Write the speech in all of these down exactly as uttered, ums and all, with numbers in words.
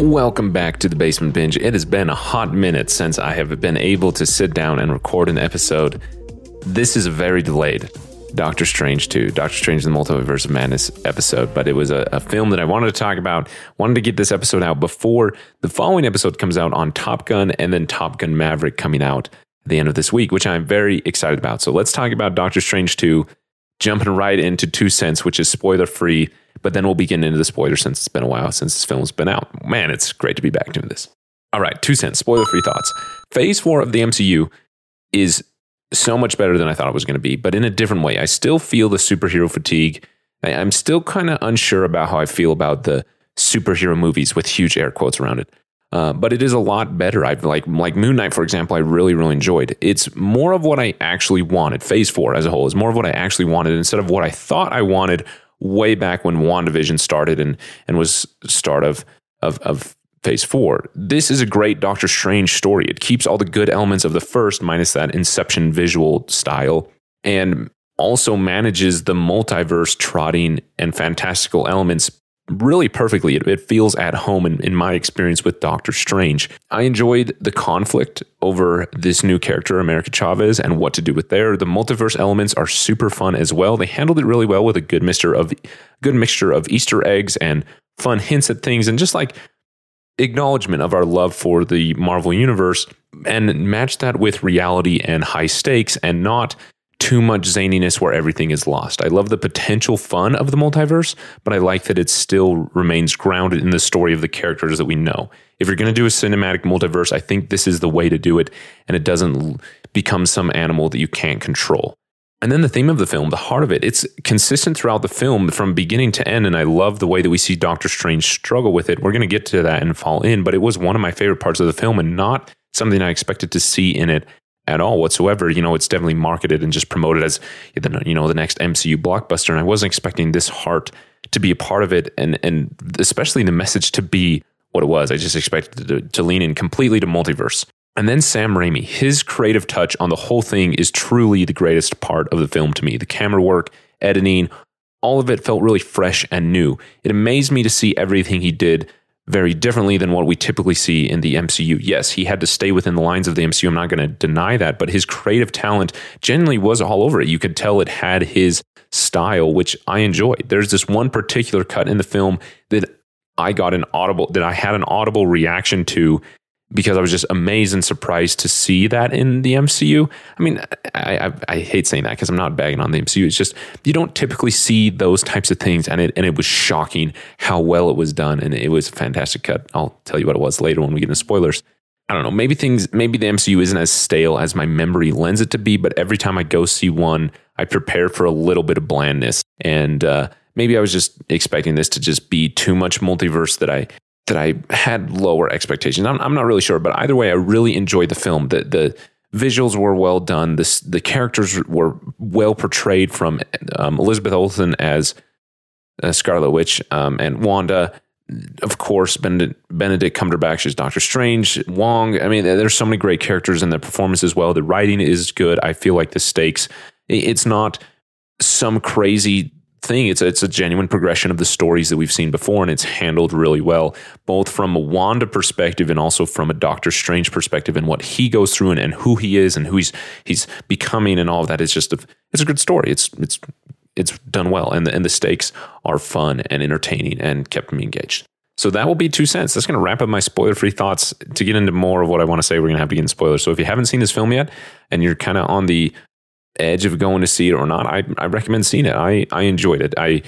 Welcome back to The Basement Binge. It has been a hot minute since I have been able to sit down and record an episode. This is a very delayed Doctor Strange two, Doctor Strange in the Multiverse of Madness episode, but it was a, a film that I wanted to talk about, wanted to get this episode out before the following episode comes out on Top Gun, and then Top Gun Maverick coming out at the end of this week, which I'm very excited about. So let's talk about Doctor Strange two, jumping right into Two Cents, which is spoiler-free. But then we'll begin into the spoiler since it's been a while since this film's been out. Man, it's great to be back doing this. All right, two cents, spoiler-free thoughts. Phase four of the M C U is so much better than I thought it was going to be, but in a different way. I still feel the superhero fatigue. I'm still kind of unsure about how I feel about the superhero movies with huge air quotes around it. Uh, but it is a lot better. I've like like Moon Knight, for example, I really, really enjoyed. It's more of what I actually wanted. Phase four as a whole is more of what I actually wanted instead of what I thought I wanted way back when WandaVision started and and was start of, of of phase four. This is a great Doctor Strange story. It keeps all the good elements of the first, minus that Inception visual style, and also manages the multiverse trotting and fantastical elements really perfectly. It, it feels at home in, in my experience with Doctor Strange. I enjoyed the conflict over this new character, America Chavez, and what to do with there. The multiverse elements are super fun as well. They handled it really well with a good mixture of good mixture of Easter eggs and fun hints at things, and just like acknowledgement of our love for the Marvel Universe, and match that with reality and high stakes and not too much zaniness where everything is lost. I love the potential fun of the multiverse, but I like that it still remains grounded in the story of the characters that we know. If you're going to do a cinematic multiverse, I think this is the way to do it, and it doesn't become some animal that you can't control. And then the theme of the film, the heart of it, it's consistent throughout the film from beginning to end, and I love the way that we see Doctor Strange struggle with it. We're going to get to that and fall in, but it was one of my favorite parts of the film and not something I expected to see in it at all whatsoever. You know, it's definitely marketed and just promoted as, you know, the next M C U blockbuster. And I wasn't expecting this heart to be a part of it. And, and especially the message to be what it was. I just expected to, to lean in completely to multiverse. And then Sam Raimi, his creative touch on the whole thing is truly the greatest part of the film to me. The camera work, editing, all of it felt really fresh and new. It amazed me to see everything he did very differently than what we typically see in the M C U. Yes, he had to stay within the lines of the M C U. I'm not going to deny that, but his creative talent genuinely was all over it. You could tell it had his style, which I enjoyed. There's this one particular cut in the film that I got an audible, that I had an audible reaction to because I was just amazed and surprised to see that in the M C U. I mean, I I, I hate saying that because I'm not bagging on the M C U. It's just you don't typically see those types of things, and it and it was shocking how well it was done, and it was a fantastic cut. I'll tell you what it was later when we get into spoilers. I don't know. Maybe things. Maybe the M C U isn't as stale as my memory lends it to be, but every time I go see one, I prepare for a little bit of blandness, and uh, maybe I was just expecting this to just be too much multiverse that I. that I had lower expectations. I'm, I'm not really sure, but either way, I really enjoyed the film. The, the visuals were well done. The, the characters were well portrayed from um, Elizabeth Olsen as uh, Scarlet Witch um, and Wanda. Of course, Benedict, Benedict Cumberbatch is Doctor Strange, Wong. I mean, there's so many great characters in the performance as well. The writing is good. I feel like the stakes, it's not some crazy thing. It's a, it's a genuine progression of the stories that we've seen before, and it's handled really well, both from a Wanda perspective and also from a Doctor Strange perspective, and what he goes through and, and who he is and who he's he's becoming and all of that. It's just a, it's a good story. It's it's it's done well, and the, and the stakes are fun and entertaining and kept me engaged. So that will be two cents. That's going to wrap up my spoiler-free thoughts. To get into more of what I want to say, we're going to have to get into spoilers. So if you haven't seen this film yet and you're kind of on the edge of going to see it or not, I, I recommend seeing it. I, I enjoyed it. I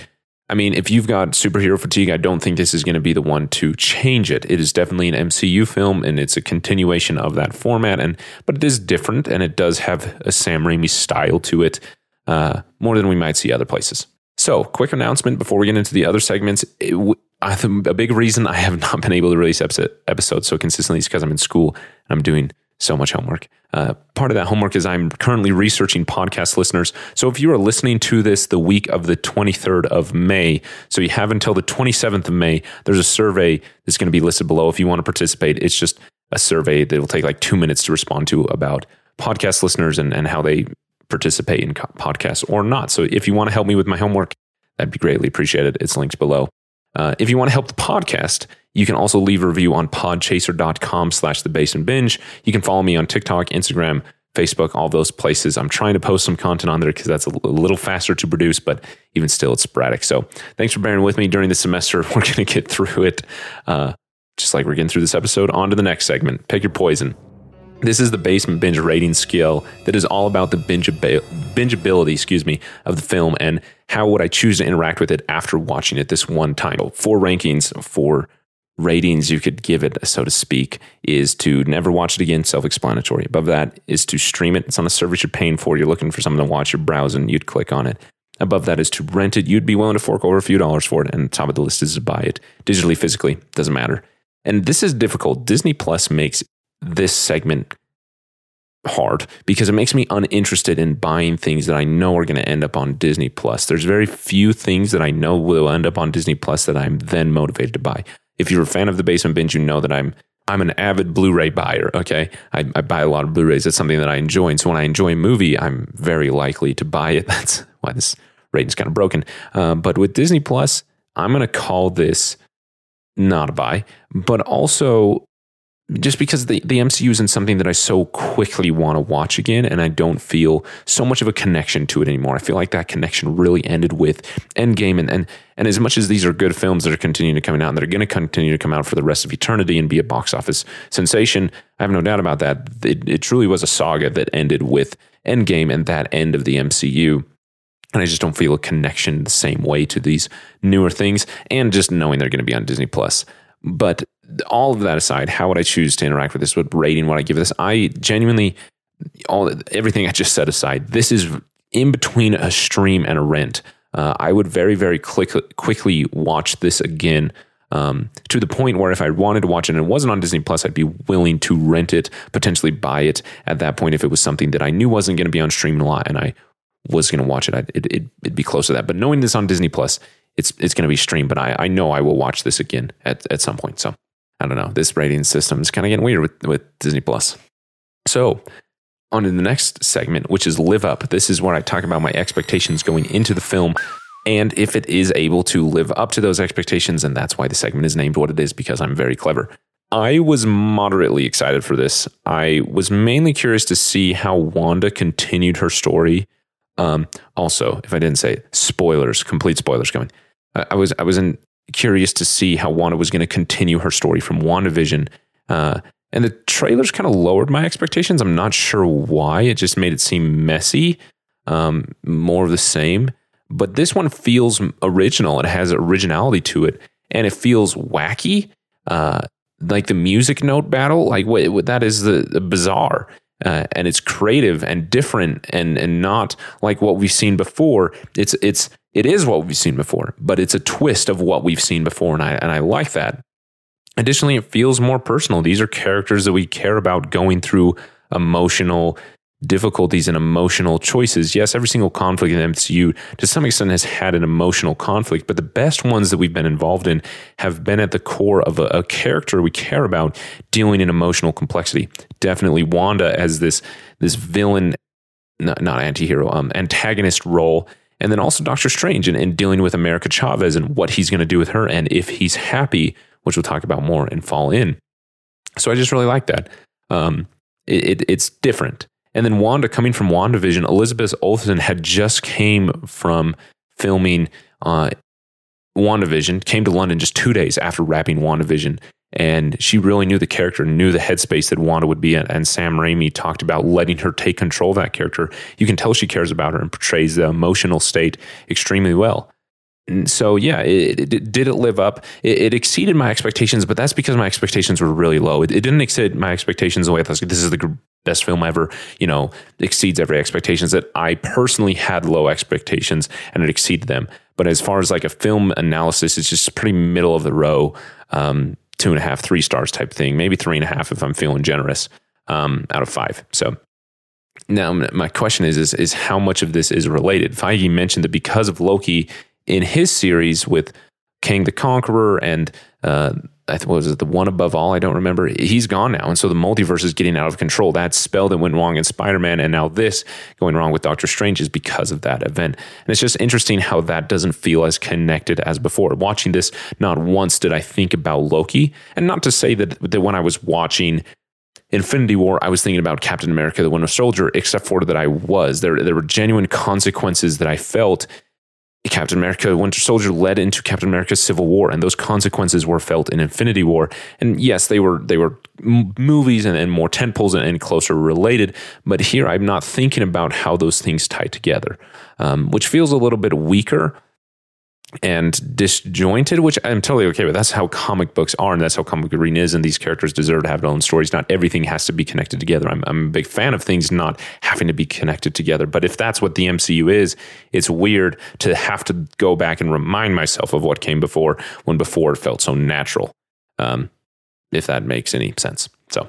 I mean, if you've got superhero fatigue, I don't think this is going to be the one to change it. It is definitely an M C U film, and it's a continuation of that format. And but it is different, and it does have a Sam Raimi style to it, uh, more than we might see other places. So quick announcement before we get into the other segments. It, I think a big reason I have not been able to release episodes so consistently is because I'm in school and I'm doing so much homework. Uh, part of that homework is I'm currently researching podcast listeners. So if you are listening to this the week of the twenty-third of May, so you have until the twenty-seventh of May, there's a survey that's going to be listed below if you want to participate. It's just a survey that will take like two minutes to respond to about podcast listeners and, and how they participate in co- podcasts or not. So if you want to help me with my homework, that'd be greatly appreciated. It's linked below. Uh, if you want to help the podcast, you can also leave a review on podchaser.com slash the basement binge. You can follow me on TikTok, Instagram, Facebook, all those places. I'm trying to post some content on there because that's a little faster to produce, but even still, it's sporadic. So thanks for bearing with me during the semester. We're going to get through it uh, just like we're getting through this episode. On to the next segment. Pick your poison. This is the Basement Binge rating scale that is all about the bingeab- bingeability, excuse me, of the film and how would I choose to interact with it after watching it this one time. So four rankings, four ratings you could give it, so to speak, is to never watch it again, self-explanatory. Above that is to stream it. It's on a service you're paying for. You're looking for something to watch. You're browsing. You'd click on it. Above that is to rent it. You'd be willing to fork over a few dollars for it. And the top of the list is to buy it digitally, physically. Doesn't matter. And this is difficult. Disney Plus makes this segment hard because it makes me uninterested in buying things that I know are going to end up on Disney Plus. There's very few things that I know will end up on Disney Plus that I'm then motivated to buy. If you're a fan of The Basement Binge, you know that I'm I'm an avid Blu-ray buyer, okay? I, I buy a lot of Blu-rays. That's something that I enjoy. And so when I enjoy a movie, I'm very likely to buy it. That's why this rating's kind of broken. Uh, but with Disney Plus, I'm going to call this not a buy, but also just because the, the M C U isn't something that I so quickly want to watch again, and I don't feel so much of a connection to it anymore. I feel like that connection really ended with Endgame, and and, and as much as these are good films that are continuing to come out and that are going to continue to come out for the rest of eternity and be a box office sensation, I have no doubt about that. It, it truly was a saga that ended with Endgame and that end of the M C U. And I just don't feel a connection the same way to these newer things, and just knowing they're going to be on Disney Plus. But all of that aside, how would I choose to interact with this? What rating would I give this? I genuinely, all everything I just said aside, this is in between a stream and a rent. Uh, I would very, very quick, quickly watch this again um, to the point where if I wanted to watch it and it wasn't on Disney Plus, I'd be willing to rent it, potentially buy it at that point if it was something that I knew wasn't going to be on stream a lot and I was going to watch it. I'd, it, it it'd be close to that. But knowing this on Disney Plus, it's it's going to be streamed, but I, I know I will watch this again at, at some point. So I don't know. This rating system is kind of getting weird with, with Disney Plus. So on to the next segment, which is live up. This is where I talk about my expectations going into the film and if it is able to live up to those expectations. And that's why the segment is named what it is, because I'm very clever. I was moderately excited for this. I was mainly curious to see how Wanda continued her story. Um, also, if I didn't say it, spoilers, complete spoilers coming. I, I was I was in, curious to see how Wanda was going to continue her story from WandaVision. Uh, and the trailers kind of lowered my expectations. I'm not sure why. It just made it seem messy, um, more of the same. But this one feels original. It has originality to it. And it feels wacky. Uh, like the music note battle. Like what, what that is the, the bizarre. Uh, and it's creative and different and and not like what we've seen before. It's it's it is what we've seen before, but it's a twist of what we've seen before, and I and I like that. Additionally, it feels more personal. These are characters that we care about going through emotional difficulties and emotional choices. Yes, every single conflict in the M C U to some extent has had an emotional conflict, but the best ones that we've been involved in have been at the core of a, a character we care about dealing in emotional complexity. Definitely Wanda as this this villain, not, not anti-hero, um, antagonist role And then also Doctor Strange and, and dealing with America Chavez and what he's going to do with her and if he's happy, which we'll talk about more and fall in. So I just really like that. Um, it, it, it's different. And then Wanda, coming from WandaVision, Elizabeth Olsen had just came from filming uh, WandaVision, came to London just two days after wrapping WandaVision. And she really knew the character, knew the headspace that Wanda would be in. And Sam Raimi talked about letting her take control of that character. You can tell she cares about her and portrays the emotional state extremely well. And so, yeah, it, it, it did it live up? It, it exceeded my expectations, but that's because my expectations were really low. It, it didn't exceed my expectations the way I thought. This is the best film ever, you know, exceeds every expectations that I personally had low expectations and it exceeded them. But as far as like a film analysis, it's just pretty middle of the row. Um, two and a half, three stars type thing, maybe three and a half if I'm feeling generous, um, out of five. So now my question is, is, is how much of this is related? Feige mentioned that because of Loki in his series with Kang the Conqueror and uh, I think, what was it, the one above all? I don't remember. He's gone now. And so the multiverse is getting out of control. That spell that went wrong in Spider-Man and now this going wrong with Doctor Strange is because of that event. And it's just interesting how that doesn't feel as connected as before. Watching this, not once did I think about Loki. And not to say that, that when I was watching Infinity War, I was thinking about Captain America, the Winter Soldier, except for that I was. There, there were genuine consequences that I felt. Captain America, Winter Soldier led into Captain America's Civil War, and those consequences were felt in Infinity War. And yes, they were they were movies and, and more tentpoles and, and closer related. But here, I'm not thinking about how those things tie together, um, which feels a little bit weaker and disjointed, which I'm totally okay with. That's how comic books are, and that's how comic reading is, and these characters deserve to have their own stories. Not everything has to be connected together. I'm, I'm a big fan of things not having to be connected together, but if that's what the M C U is, it's weird to have to go back and remind myself of what came before when before it felt so natural, um, if that makes any sense. So,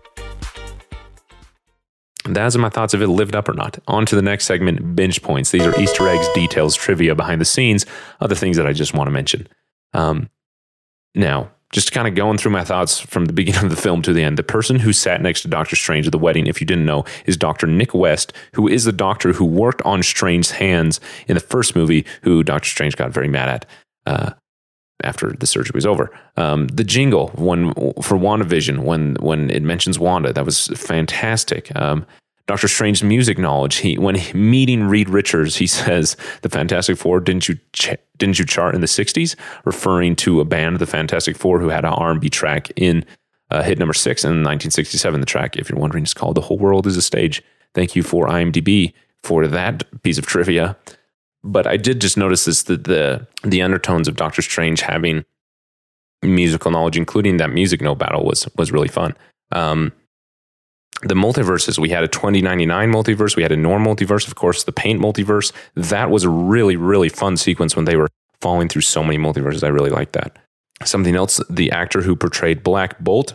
That's my thoughts if it lived up or not. On to the next segment, binge points. These are Easter eggs, details, trivia, behind the scenes, other things that I just want to mention. Um, now, just kind of going through my thoughts from the beginning of the film to the end. The person who sat next to Doctor Strange at the wedding, if you didn't know, is Doctor Nick West, who is the doctor who worked on Strange's hands in the first movie, who Doctor Strange got very mad at. Uh, after the surgery was over. Um, the jingle when for WandaVision, when when it mentions Wanda, that was fantastic. Um, Doctor Strange's music knowledge. He when meeting Reed Richards, he says, "The Fantastic Four, didn't you ch- didn't you chart in the sixties?" Referring to a band, the Fantastic Four, who had an R and B track in uh, hit number six in nineteen sixty-seven. The track, if you're wondering, is called "The Whole World Is a Stage." Thank you for I M D B for that piece of trivia. But I did just notice this, that the the undertones of Doctor Strange having musical knowledge, including that music note battle, was was really fun. Um, the multiverses, we had a twenty ninety-nine multiverse, we had a Norm multiverse, of course, the Paint multiverse. That was a really, really fun sequence when they were falling through so many multiverses. I really liked that. Something else, the actor who portrayed Black Bolt,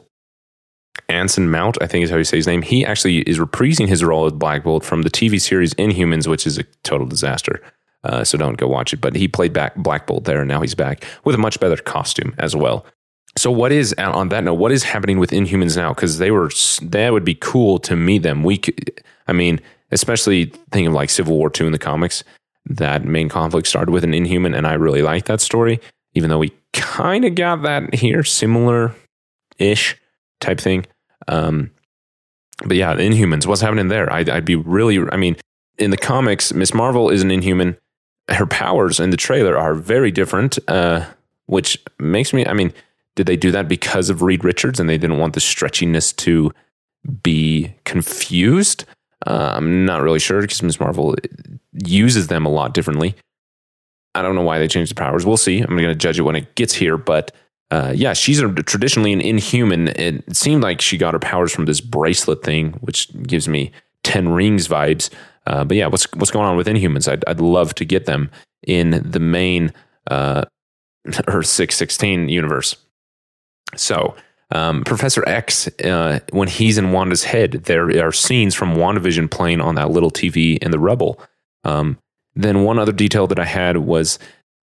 Anson Mount, I think is how you say his name. He actually is reprising his role as Black Bolt from the T V series Inhumans, which is a total disaster. Uh, so don't go watch it. But he played back Black Bolt there, and now he's back with a much better costume as well. So what is, on that note, what is happening with Inhumans now? Because they were, that would be cool to meet them. We, could, I mean, especially thinking of like Civil War two in the comics, that main conflict started with an Inhuman, and I really like that story, even though we kind of got that here, similar-ish type thing. Um, but yeah, Inhumans, what's happening there? I'd, I'd be really, I mean, in the comics, Miz Marvel is an Inhuman. her powers in the trailer are very different, uh, which makes me, I mean, did they do that because of Reed Richards and they didn't want the stretchiness to be confused? Uh, I'm not really sure because Miz Marvel uses them a lot differently. I don't know why they changed the powers. We'll see. I'm going to judge it when it gets here. But uh, yeah, she's a, traditionally an Inhuman. It seemed like she got her powers from this bracelet thing, which gives me ten Rings vibes. Uh, but yeah, what's what's going on with Inhumans? I'd, I'd love to get them in the main uh, Earth six sixteen universe. So um, Professor X, uh, when he's in Wanda's head, there are scenes from WandaVision playing on that little T V in the rubble. Um, then one other detail that I had was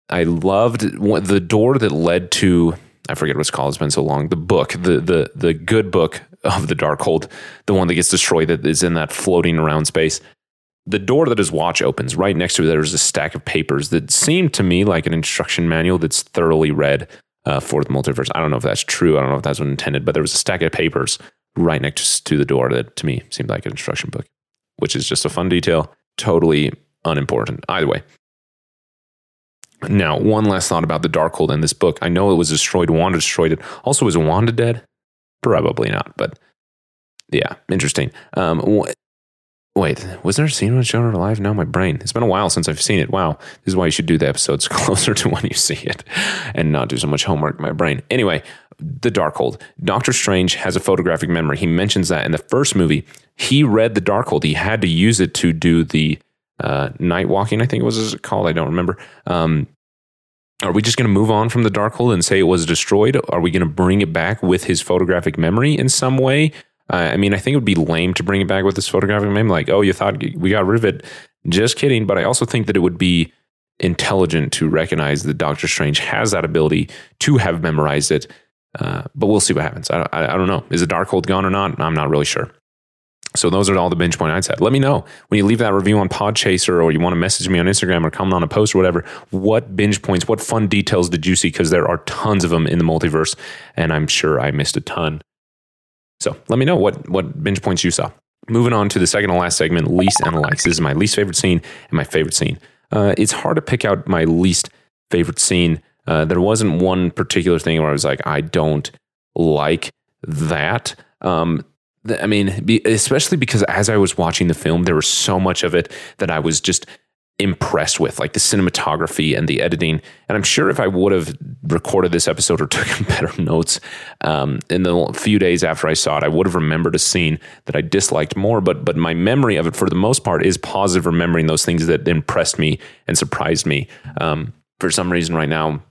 I loved the door that led to, I forget what it's called, it's been so long, the book, the the the good book of the Darkhold, the one that gets destroyed that is in that floating around space. The door that his watch opens, right next to it, there's a stack of papers that seemed to me like an instruction manual that's thoroughly read uh, for the multiverse. I don't know if that's true. I don't know if that's what intended, but there was a stack of papers right next to the door that to me seemed like an instruction book, which is just a fun detail. Totally unimportant either way. Now, one last thought about the Darkhold in this book. I know it was destroyed. Wanda destroyed it. Also, is Wanda dead? Probably not, but yeah, interesting. Um, wh- Wait, was there a scene when showing her alive? Now my brain. It's been a while since I've seen it. Wow. This is why you should do the episodes closer to when you see it and not do so much homework in my brain. Anyway, the Darkhold. Doctor Strange has a photographic memory. He mentions that in the first movie. He read the Darkhold. He had to use it to do the uh, night walking, I think it was called. I don't remember. Um, are we just going to move on from the Darkhold and say it was destroyed? Are we going to bring it back with his photographic memory in some way? I mean, I think it would be lame to bring it back with this photographic meme. Like, oh, you thought we got rid of it. Just kidding. But I also think that it would be intelligent to recognize that Doctor Strange has that ability to have memorized it. Uh, but we'll see what happens. I, I, I don't know. Is the Darkhold gone or not? I'm not really sure. So those are all the binge point I'd said. Let me know when you leave that review on Podchaser or you want to message me on Instagram or comment on a post or whatever. What binge points, what fun details did you see? Because there are tons of them in the multiverse. And I'm sure I missed a ton. So let me know what, what binge points you saw. Moving on to the second to last segment, least and likes. This is my least favorite scene and my favorite scene. Uh, it's hard to pick out my least favorite scene. Uh, there wasn't one particular thing where I was like, I don't like that. Um, th- I mean, be, especially because as I was watching the film, there was so much of it that I was just impressed with, like the cinematography and the editing. And I'm sure if I would have recorded this episode or taken better notes um, in the few days after I saw it, I would have remembered a scene that I disliked more. But but my memory of it, for the most part, is positive, remembering those things that impressed me and surprised me. Um, for some reason right now,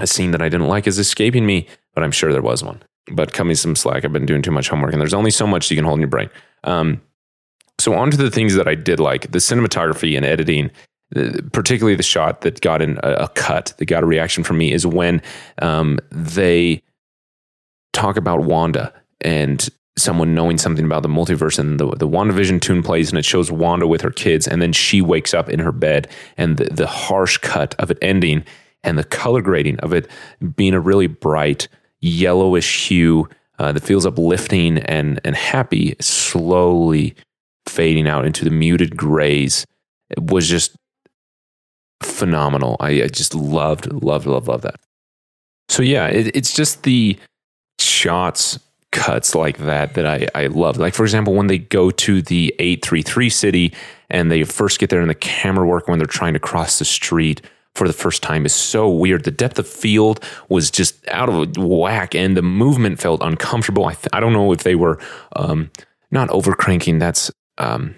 a scene that I didn't like is escaping me, but I'm sure there was one. But cut me some slack. I've been doing too much homework, and there's only so much you can hold in your brain. Um, So on to the things that I did like, the cinematography and editing, particularly the shot that got in a, a cut, that got a reaction from me, is when um, they talk about Wanda and someone knowing something about the multiverse, and the, the WandaVision tune plays and it shows Wanda with her kids, and then she wakes up in her bed, and the, the harsh cut of it ending and the color grading of it being a really bright yellowish hue uh, that feels uplifting and, and happy, slowly fading out into the muted grays. It was just phenomenal. I, I just loved, loved, loved, loved that. So yeah, it, it's just the shots, cuts like that that I, I love. Like, for example, when they go to the eight three three city and they first get there, and the camera work when they're trying to cross the street for the first time is so weird. The depth of field was just out of whack, and the movement felt uncomfortable. I, th- I don't know if they were um, not over cranking. That's Um,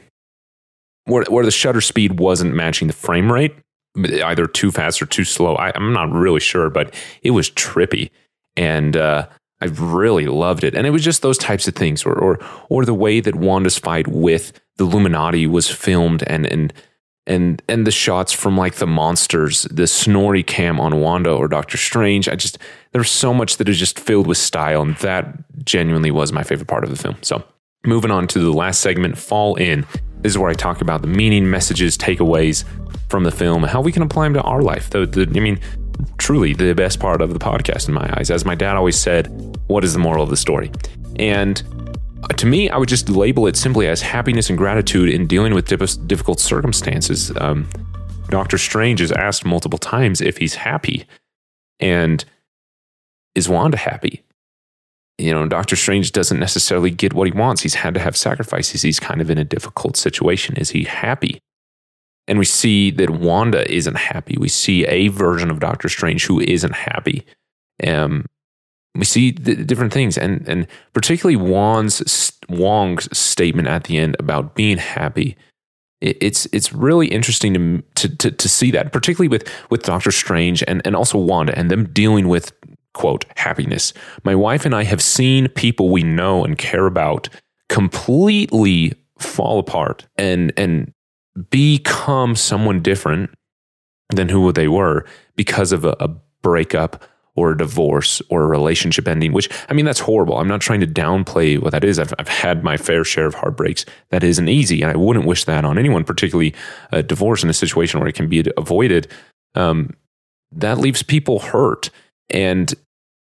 where where the shutter speed wasn't matching the frame rate, either too fast or too slow. I, I'm not really sure, but it was trippy, and uh, I really loved it. And it was just those types of things, or or or the way that Wanda's fight with the Illuminati was filmed, and and and and the shots from like the monsters, the snorri cam on Wanda or Doctor Strange. I just there's so much that is just filled with style, and that genuinely was my favorite part of the film. So. Moving on to the last segment, Fall In. This is where I talk about the meaning, messages, takeaways from the film, how we can apply them to our life. The, the, I mean, truly the best part of the podcast in my eyes. As my dad always said, what is the moral of the story? And to me, I would just label it simply as happiness and gratitude in dealing with difficult circumstances. Um, Doctor Strange is asked multiple times if he's happy. And is Wanda happy? You know, Doctor Strange doesn't necessarily get what he wants. He's had to have sacrifices. He's kind of in a difficult situation. Is he happy? And we see that Wanda isn't happy. We see a version of Doctor Strange who isn't happy. Um, we see the different things. And and particularly Wong's, Wong's statement at the end about being happy. It, it's it's really interesting to, to, to, to see that, particularly with, with Doctor Strange and, and also Wanda and them dealing with, quote, happiness. My wife and I have seen people we know and care about completely fall apart and and become someone different than who they were because of a, a breakup or a divorce or a relationship ending, which, I mean, that's horrible. I'm not trying to downplay what that is. I've, I've had my fair share of heartbreaks. That isn't easy, and I wouldn't wish that on anyone, particularly a divorce in a situation where it can be avoided. Um, that leaves people hurt. And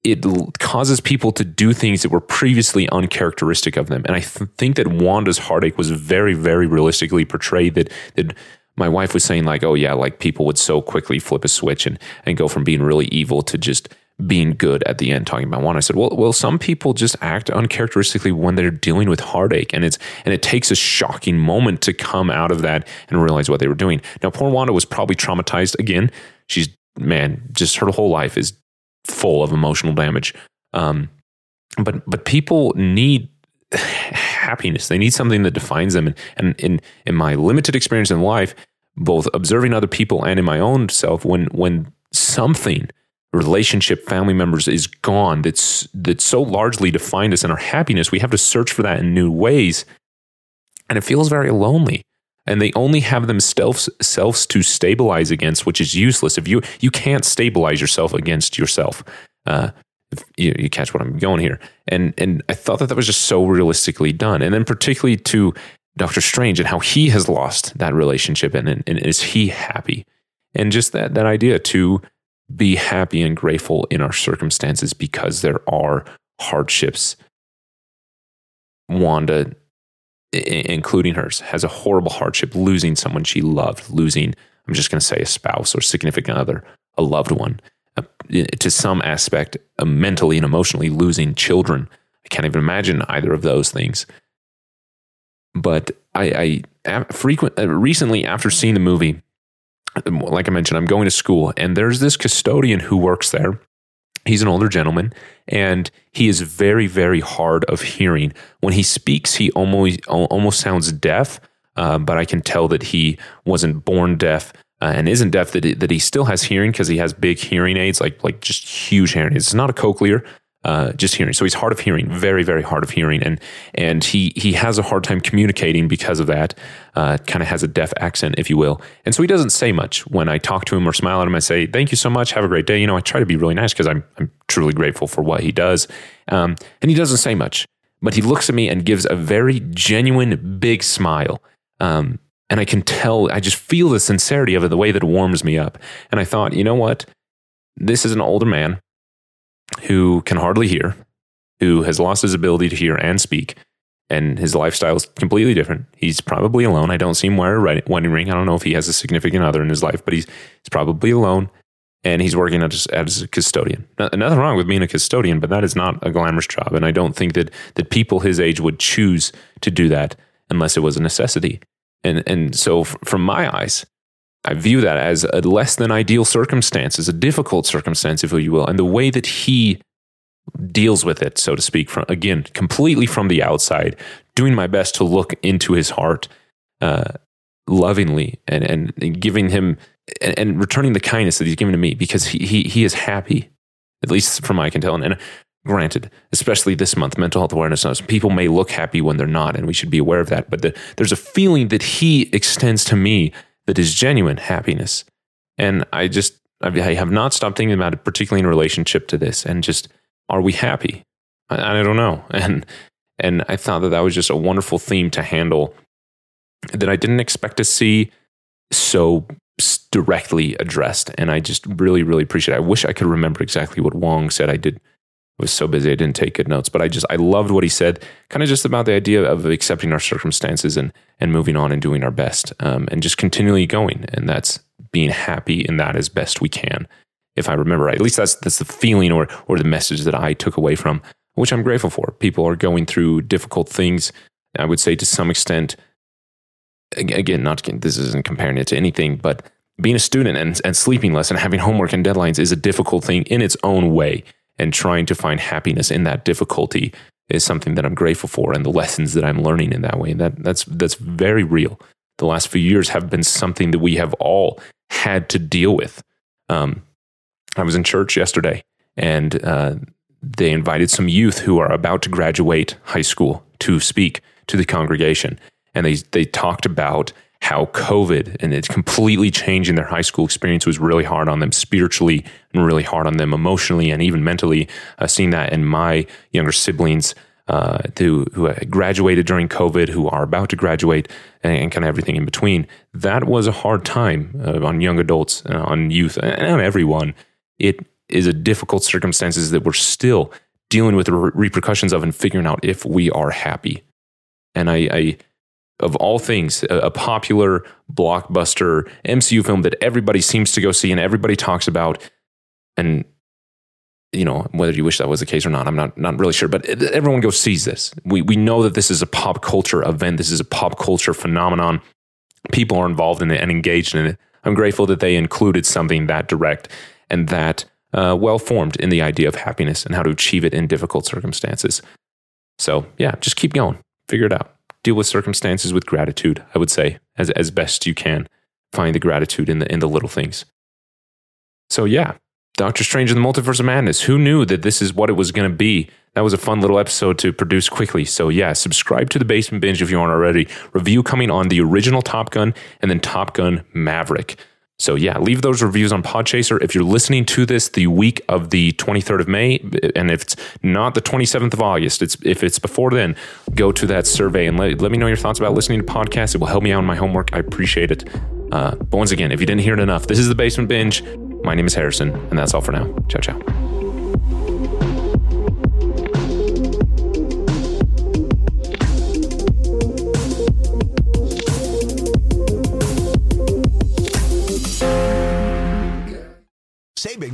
it causes people to do things that were previously uncharacteristic of them. And I th- think that Wanda's heartache was very, very realistically portrayed. That that my wife was saying, like, oh yeah, like people would so quickly flip a switch and and go from being really evil to just being good at the end, talking about Wanda. I said, well, well, some people just act uncharacteristically when they're dealing with heartache. And it's and it takes a shocking moment to come out of that and realize what they were doing. Now, poor Wanda was probably traumatized again. She's, man, just her whole life is full of emotional damage. Um, but but people need happiness. They need something that defines them. And, and in, in my limited experience in life, both observing other people and in my own self, when when something, relationship, family members is gone, that's that's so largely defined us in our happiness, we have to search for that in new ways. And it feels very lonely. And they only have themselves selves to stabilize against, which is useless. If you you can't stabilize yourself against yourself, uh, if you, you catch what I'm going here. And and I thought that that was just so realistically done. And then particularly to Doctor Strange and how he has lost that relationship, and and, and is he happy? And just that that idea to be happy and grateful in our circumstances because there are hardships. Wanda, including hers, has a horrible hardship losing someone she loved, losing, I'm just going to say, a spouse or significant other, a loved one, uh, to some aspect, uh, mentally and emotionally losing children. I can't even imagine either of those things. But I, I frequent, uh, recently, after seeing the movie, like I mentioned, I'm going to school, and there's this custodian who works there. He's an older gentleman, and he is very, very hard of hearing. When he speaks, he almost almost sounds deaf, uh, but I can tell that he wasn't born deaf uh, and isn't deaf, that, that he still has hearing because he has big hearing aids, like like just huge hearing aids. It's not a cochlear, uh, just hearing. So he's hard of hearing, very, very hard of hearing, and and he, he has a hard time communicating because of that, uh, kind of has a deaf accent, if you will. And so he doesn't say much. When I talk to him or smile at him, I say, thank you so much, have a great day. You know, I try to be really nice because I'm I'm truly grateful for what he does. Um, and he doesn't say much, but he looks at me and gives a very genuine, big smile. Um, and I can tell, I just feel the sincerity of it, the way that it warms me up. And I thought, you know what? This is an older man who can hardly hear, who has lost his ability to hear and speak, and his lifestyle is completely different. He's probably alone. I don't see him wear a wedding ring. I don't know if he has a significant other in his life, but he's, he's probably alone, and he's working as, as a custodian. Nothing wrong with being a custodian, but that is not a glamorous job, and I don't think that, that people his age would choose to do that unless it was a necessity. And, and so f- from my eyes, I view that as a less than ideal circumstance, as a difficult circumstance, if you will. And the way that he deals with it, so to speak, from, again, completely from the outside, doing my best to look into his heart uh, lovingly and, and, and giving him and, and returning the kindness that he's given to me, because he, he, he is happy, at least from what I can tell. And, and granted, especially this month, Mental Health Awareness Month, people may look happy when they're not, and we should be aware of that. But the, there's a feeling that he extends to me that is genuine happiness. And I just, I have not stopped thinking about it, particularly in relationship to this, and just, are we happy? I, I don't know. And, and I thought that that was just a wonderful theme to handle that I didn't expect to see so directly addressed. And I just really, really appreciate it. I wish I could remember exactly what Wong said. I did. I was so busy, I didn't take good notes, but I just, I loved what he said, kind of just about the idea of accepting our circumstances and and moving on and doing our best, um, and just continually going. And that's being happy in that as best we can, if I remember right. At least that's that's the feeling or or the message that I took away from, which I'm grateful for. People are going through difficult things. I would say to some extent, again, not this isn't comparing it to anything, but being a student and, and sleeping less and having homework and deadlines is a difficult thing in its own way. And trying to find happiness in that difficulty is something that I'm grateful for, and the lessons that I'm learning in that way. And that that's that's very real. The last few years have been something that we have all had to deal with. Um, I was in church yesterday, and uh, they invited some youth who are about to graduate high school to speak to the congregation. And they they talked about how COVID and it's completely changing their high school experience was really hard on them spiritually and really hard on them emotionally and even mentally. I've seen that in my younger siblings uh, who, who graduated during COVID, who are about to graduate, and, and kind of everything in between. That was a hard time uh, on young adults, uh, on youth, and on everyone. It is a difficult circumstances that we're still dealing with the re- repercussions of and figuring out if we are happy. And I... I Of all things, a popular blockbuster M C U film that everybody seems to go see and everybody talks about. And, you know, whether you wish that was the case or not, I'm not not really sure. But everyone goes sees this. We we know that this is a pop culture event. This is a pop culture phenomenon. People are involved in it and engaged in it. I'm grateful that they included something that direct and that uh, well-formed in the idea of happiness and how to achieve it in difficult circumstances. So, yeah, just keep going. Figure it out. Deal with circumstances with gratitude, I would say, as as best you can. Find the gratitude in the in the little things. So yeah, Doctor Strange in the Multiverse of Madness. Who knew that this is what it was going to be? That was a fun little episode to produce quickly. So yeah, subscribe to The Basement Binge if you aren't already. Review coming on the original Top Gun and then Top Gun Maverick. So yeah, leave those reviews on Podchaser. If you're listening to this the week of the twenty-third of May, and if it's not the twenty-seventh of August, it's if it's before then, go to that survey and let, let me know your thoughts about listening to podcasts. It will help me out in my homework. I appreciate it. Uh, but once again, if you didn't hear it enough, this is The Basement Binge. My name is Harrison, and that's all for now. Ciao, ciao. Saving